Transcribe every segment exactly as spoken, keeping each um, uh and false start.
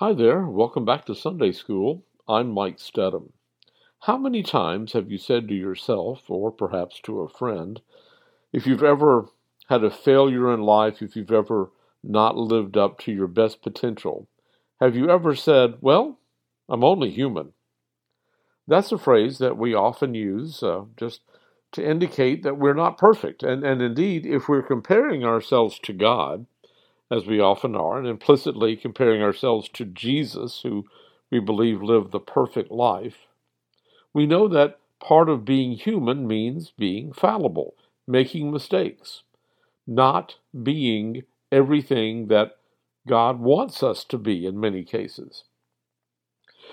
Hi there, welcome back to Sunday School. I'm Mike Stedham. How many times have you said to yourself, or perhaps to a friend, if you've ever had a failure in life, if you've ever not lived up to your best potential, have you ever said, well, I'm only human? That's a phrase that we often use uh, just to indicate that we're not perfect. And, and indeed, if we're comparing ourselves to God, as we often are, and implicitly comparing ourselves to Jesus, who we believe lived the perfect life, we know that part of being human means being fallible, making mistakes, not being everything that God wants us to be in many cases.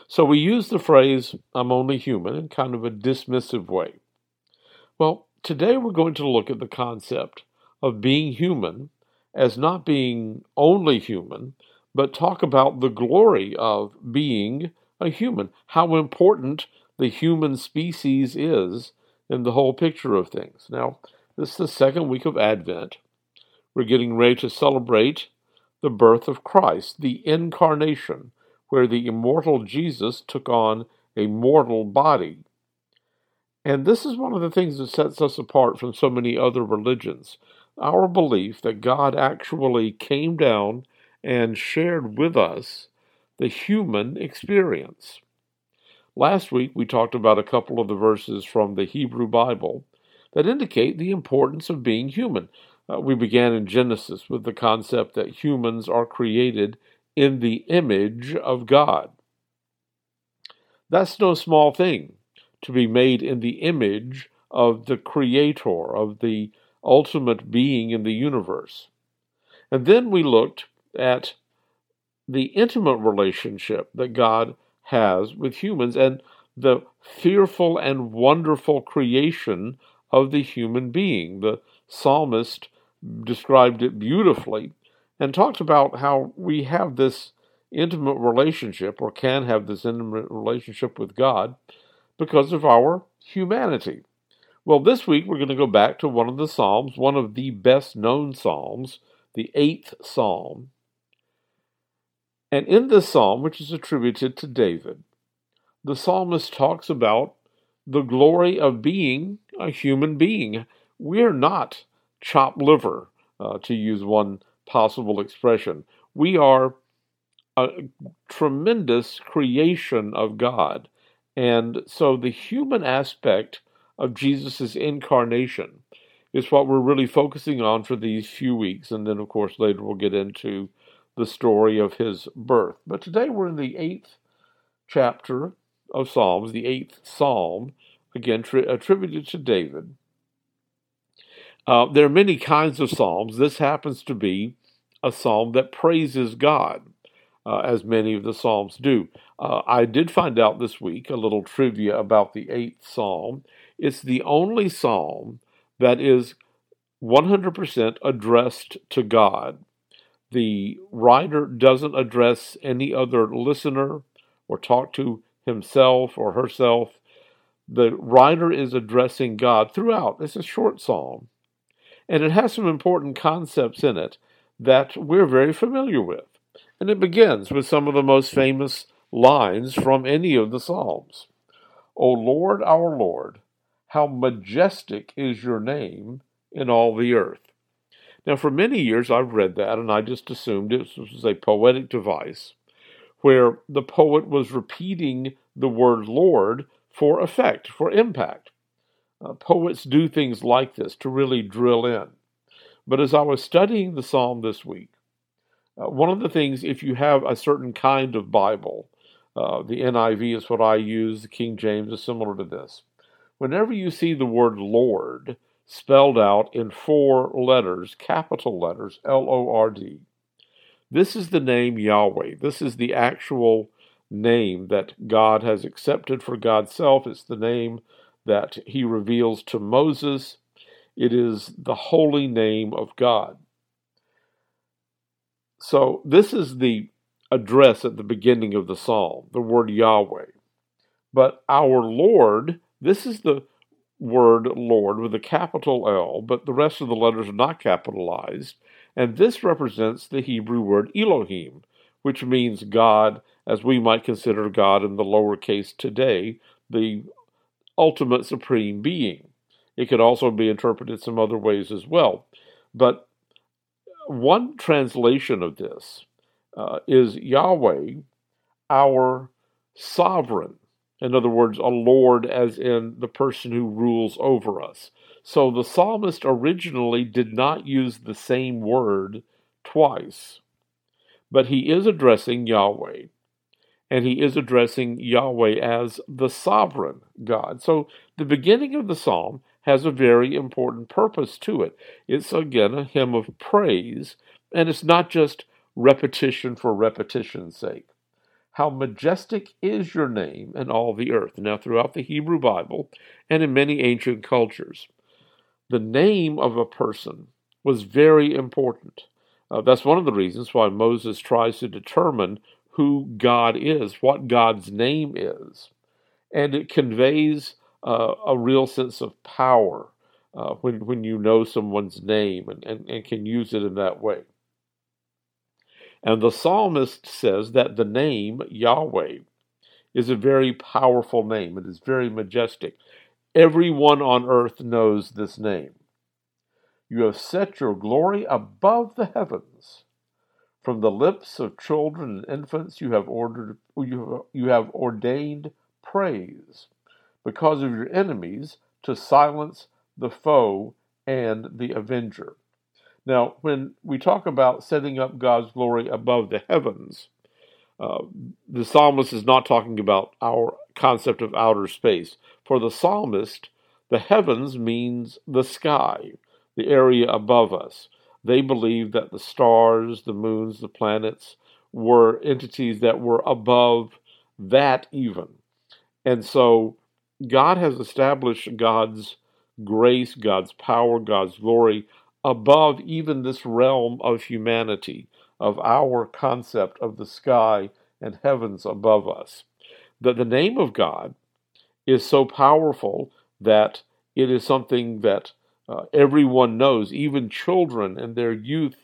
So we use the phrase, I'm only human, in kind of a dismissive way. Well, today we're going to look at the concept of being human as not being only human, but talk about the glory of being a human, how important the human species is in the whole picture of things. Now, this is the second week of Advent. We're getting ready to celebrate the birth of Christ, the incarnation, where the immortal Jesus took on a mortal body. And this is one of the things that sets us apart from so many other religions. Our belief that God actually came down and shared with us the human experience. Last week, we talked about a couple of the verses from the Hebrew Bible that indicate the importance of being human. Uh, we began in Genesis with the concept that humans are created in the image of God. That's no small thing, to be made in the image of the Creator, of the ultimate being in the universe. And then we looked at the intimate relationship that God has with humans and the fearful and wonderful creation of the human being. The psalmist described it beautifully and talked about how we have this intimate relationship, or can have this intimate relationship with God, because of our humanity. Well, this week we're going to go back to one of the Psalms, one of the best-known Psalms, the eighth Psalm. And in this Psalm, which is attributed to David, the psalmist talks about the glory of being a human being. We're not chopped liver, uh, to use one possible expression. We are a tremendous creation of God. And so the human aspect of Jesus' incarnation is what we're really focusing on for these few weeks. And then, of course, later we'll get into the story of his birth. But today we're in the eighth chapter of Psalms, the eighth Psalm, again, tri- attributed to David. Uh, there are many kinds of Psalms. This happens to be a Psalm that praises God, uh, as many of the Psalms do. Uh, I did find out this week a little trivia about the eighth Psalm. It's the only psalm that is one hundred percent addressed to God. The writer doesn't address any other listener or talk to himself or herself. The writer is addressing God throughout. It's a short psalm, and it has some important concepts in it that we're very familiar with. And it begins with some of the most famous lines from any of the Psalms. O Lord, our Lord, how majestic is your name in all the earth. Now, for many years, I've read that, and I just assumed it was a poetic device where the poet was repeating the word Lord for effect, for impact. Uh, poets do things like this to really drill in. But as I was studying the Psalm this week, uh, one of the things, if you have a certain kind of Bible, uh, the N I V is what I use, the King James is similar to this. Whenever you see the word Lord spelled out in four letters, capital letters, L O R D, this is the name Yahweh. This is the actual name that God has accepted for God's self. It's the name that he reveals to Moses. It is the holy name of God. So this is the address at the beginning of the psalm, the word Yahweh. But our Lord, this is the word Lord with a capital L, but the rest of the letters are not capitalized, and this represents the Hebrew word Elohim, which means God, as we might consider God in the lowercase today, the ultimate supreme being. It could also be interpreted some other ways as well. But one translation of this uh, is Yahweh, our sovereign. In other words, a Lord as in the person who rules over us. So the psalmist originally did not use the same word twice, but he is addressing Yahweh, and he is addressing Yahweh as the sovereign God. So the beginning of the psalm has a very important purpose to it. It's, again, a hymn of praise, and it's not just repetition for repetition's sake. How majestic is your name in all the earth. Now, throughout the Hebrew Bible and in many ancient cultures, the name of a person was very important. Uh, that's one of the reasons why Moses tries to determine who God is, what God's name is. And it conveys uh, a real sense of power uh, when, when you know someone's name and, and, and can use it in that way. And the psalmist says that the name, Yahweh, is a very powerful name. It is very majestic. Everyone on earth knows this name. You have set your glory above the heavens. From the lips of children and infants you have ordered, you have ordained praise because of your enemies to silence the foe and the avenger. Now, when we talk about setting up God's glory above the heavens, uh, the psalmist is not talking about our concept of outer space. For the psalmist, the heavens means the sky, the area above us. They believed that the stars, the moons, the planets were entities that were above that even. And so God has established God's grace, God's power, God's glory above even this realm of humanity, of our concept of the sky and heavens above us. That the name of God is so powerful that it is something that uh, everyone knows, even children and their youth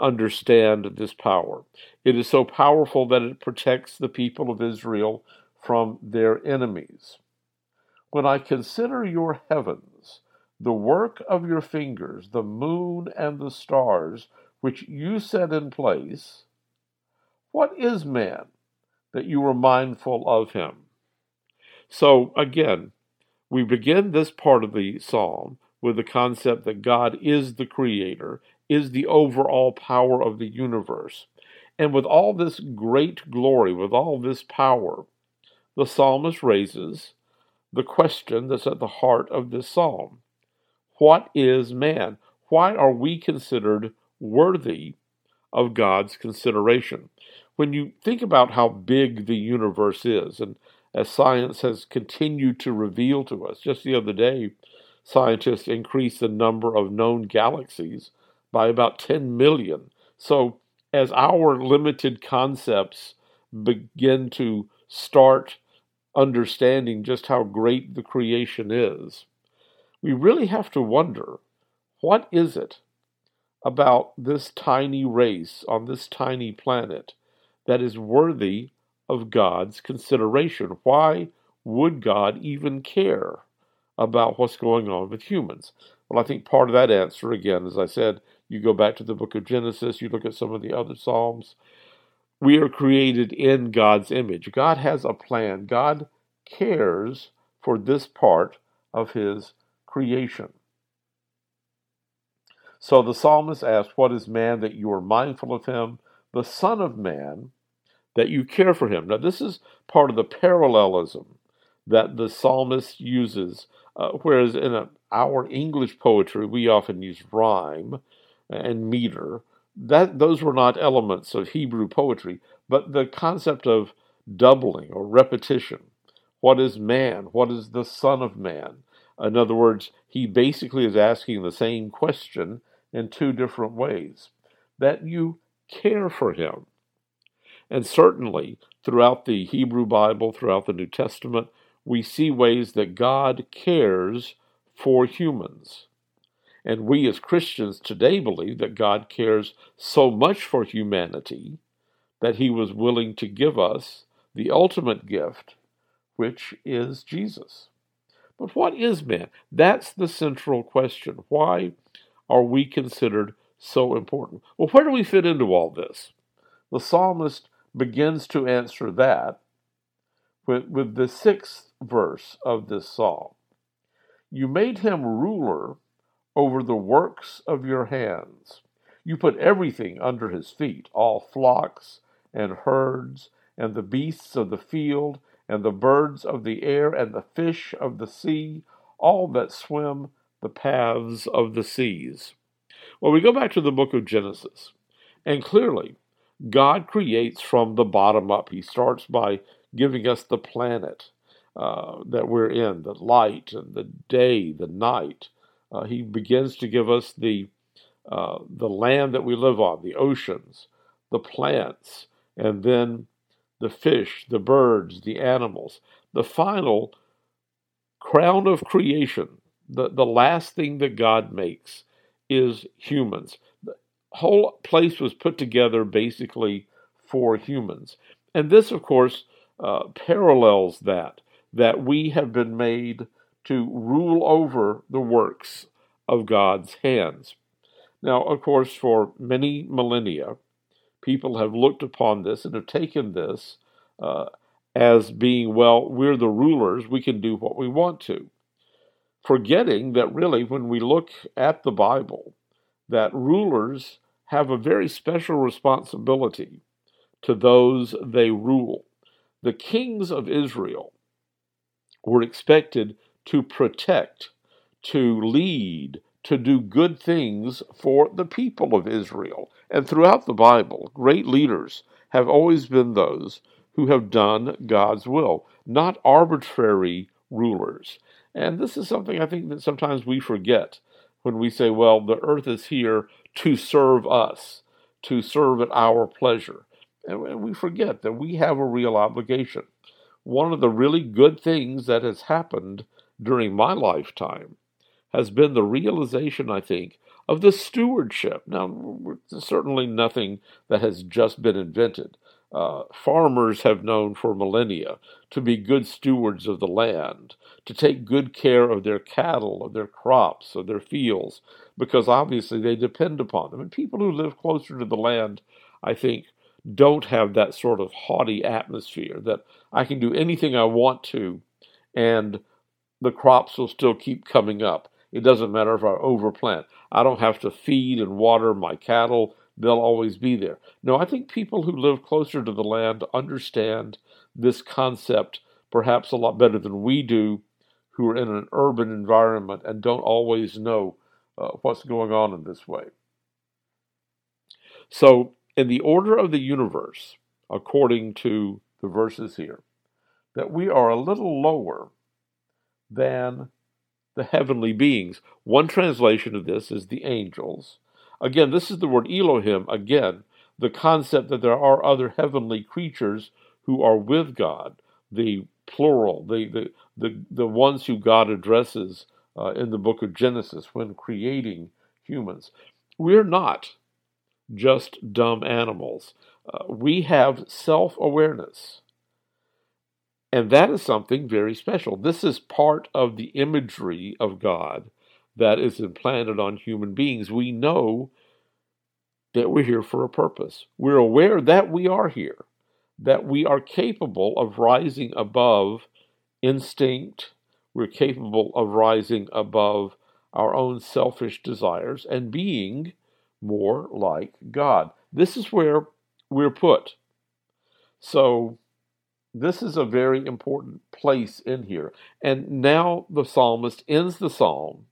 understand this power. It is so powerful that it protects the people of Israel from their enemies. When I consider your heavens, the work of your fingers, the moon and the stars, which you set in place, what is man that you were mindful of him? So again, we begin this part of the psalm with the concept that God is the creator, is the overall power of the universe. And with all this great glory, with all this power, the psalmist raises the question that's at the heart of this psalm. What is man? Why are we considered worthy of God's consideration? When you think about how big the universe is, and as science has continued to reveal to us, just the other day, scientists increased the number of known galaxies by about ten million. So as our limited concepts begin to start understanding just how great the creation is, we really have to wonder, what is it about this tiny race on this tiny planet that is worthy of God's consideration? Why would God even care about what's going on with humans? Well, I think part of that answer, again, as I said, you go back to the book of Genesis, you look at some of the other Psalms. We are created in God's image. God has a plan. God cares for this part of his creation. So the psalmist asks, what is man that you are mindful of him, the son of man that you care for him? Now this is part of the parallelism that the psalmist uses, uh, whereas in a, our English poetry we often use rhyme and meter. That those were not elements of Hebrew poetry, but the concept of doubling or repetition. What is man? What is the son of man? In other words, he basically is asking the same question in two different ways, that you care for him. And certainly, throughout the Hebrew Bible, throughout the New Testament, we see ways that God cares for humans. And we as Christians today believe that God cares so much for humanity that he was willing to give us the ultimate gift, which is Jesus. But what is man? That's the central question. Why are we considered so important? Well, where do we fit into all this? The psalmist begins to answer that with, with the sixth verse of this psalm. You made him ruler over the works of your hands. You put everything under his feet, all flocks and herds and the beasts of the field and the birds of the air and the fish of the sea, all that swim the paths of the seas. Well, we go back to the book of Genesis, and clearly, God creates from the bottom up. He starts by giving us the planet uh, that we're in, the light and the day, the night. Uh, he begins to give us the uh, the land that we live on, the oceans, the plants, and then the fish, the birds, the animals. The final crown of creation, the, the last thing that God makes, is humans. Whole place was put together basically for humans. And this, of course, uh, parallels that, that we have been made to rule over the works of God's hands. Now, of course, for many millennia, people have looked upon this and have taken this uh, as being, well, we're the rulers, we can do what we want to. Forgetting that really when we look at the Bible, that rulers have a very special responsibility to those they rule. The kings of Israel were expected to protect, to lead, to do good things for the people of Israel. And throughout the Bible, great leaders have always been those who have done God's will, not arbitrary rulers. And this is something I think that sometimes we forget. When we say, well, the earth is here to serve us, to serve at our pleasure. And we forget that we have a real obligation. One of the really good things that has happened during my lifetime has been the realization, I think, of the stewardship. Now, it's certainly nothing that has just been invented. Uh, farmers have known for millennia to be good stewards of the land, to take good care of their cattle, of their crops, of their fields, because obviously they depend upon them. And people who live closer to the land, I think, don't have that sort of haughty atmosphere that I can do anything I want to and the crops will still keep coming up. It doesn't matter if I overplant. I don't have to feed and water my cattle. They'll always be there. No, I think people who live closer to the land understand this concept perhaps a lot better than we do, who are in an urban environment and don't always know uh, what's going on in this way. So, in the order of the universe, according to the verses here, that we are a little lower than the heavenly beings. One translation of this is the angels. Again, this is the word Elohim, again, the concept that there are other heavenly creatures who are with God, the plural, the the the, the ones who God addresses uh, in the book of Genesis when creating humans. We're not just dumb animals. Uh, we have self-awareness, and that is something very special. This is part of the imagery of God that is implanted on human beings. We know that we're here for a purpose. We're aware that we are here, that we are capable of rising above instinct. We're capable of rising above our own selfish desires and being more like God. This is where we're put. So this is a very important place in here. And now the psalmist ends the psalm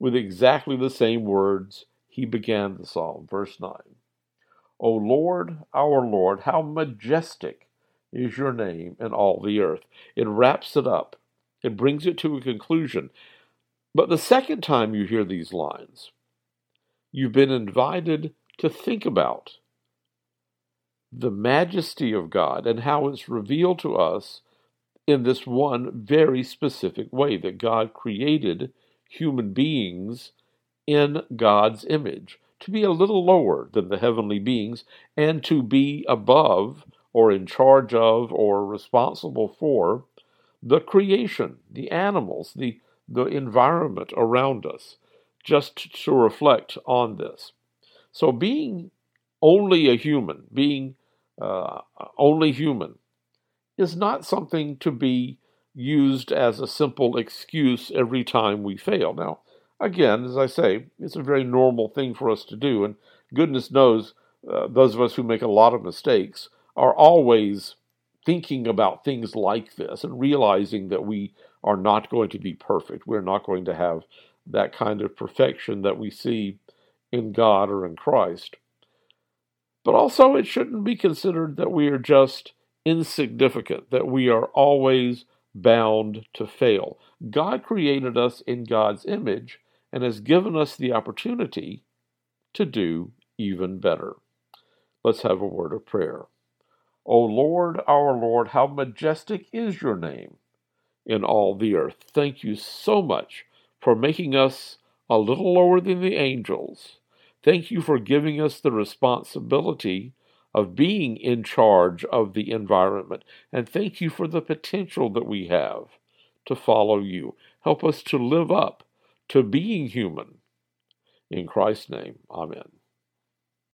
with exactly the same words he began the psalm. Verse nine. O Lord, our Lord, how majestic is your name in all the earth. It wraps it up. It brings it to a conclusion. But the second time you hear these lines, you've been invited to think about the majesty of God and how it's revealed to us in this one very specific way, that God created human beings in God's image. to be a little lower than the heavenly beings and to be above or in charge of or responsible for the creation, the animals, the, the environment around us, just to reflect on this. So being only a human, being uh, only human, is not something to be used as a simple excuse every time we fail. Now, again, as I say, it's a very normal thing for us to do, and goodness knows uh, those of us who make a lot of mistakes are always thinking about things like this and realizing that we are not going to be perfect. We're not going to have that kind of perfection that we see in God or in Christ. But also, it shouldn't be considered that we are just insignificant, that we are always bound to fail. God created us in God's image and has given us the opportunity to do even better. Let's have a word of prayer. O Lord, our Lord, how majestic is your name in all the earth. Thank you so much for making us a little lower than the angels. Thank you for giving us the responsibility of being in charge of the environment. And thank you for the potential that we have to follow you. Help us to live up to being human. In Christ's name, amen.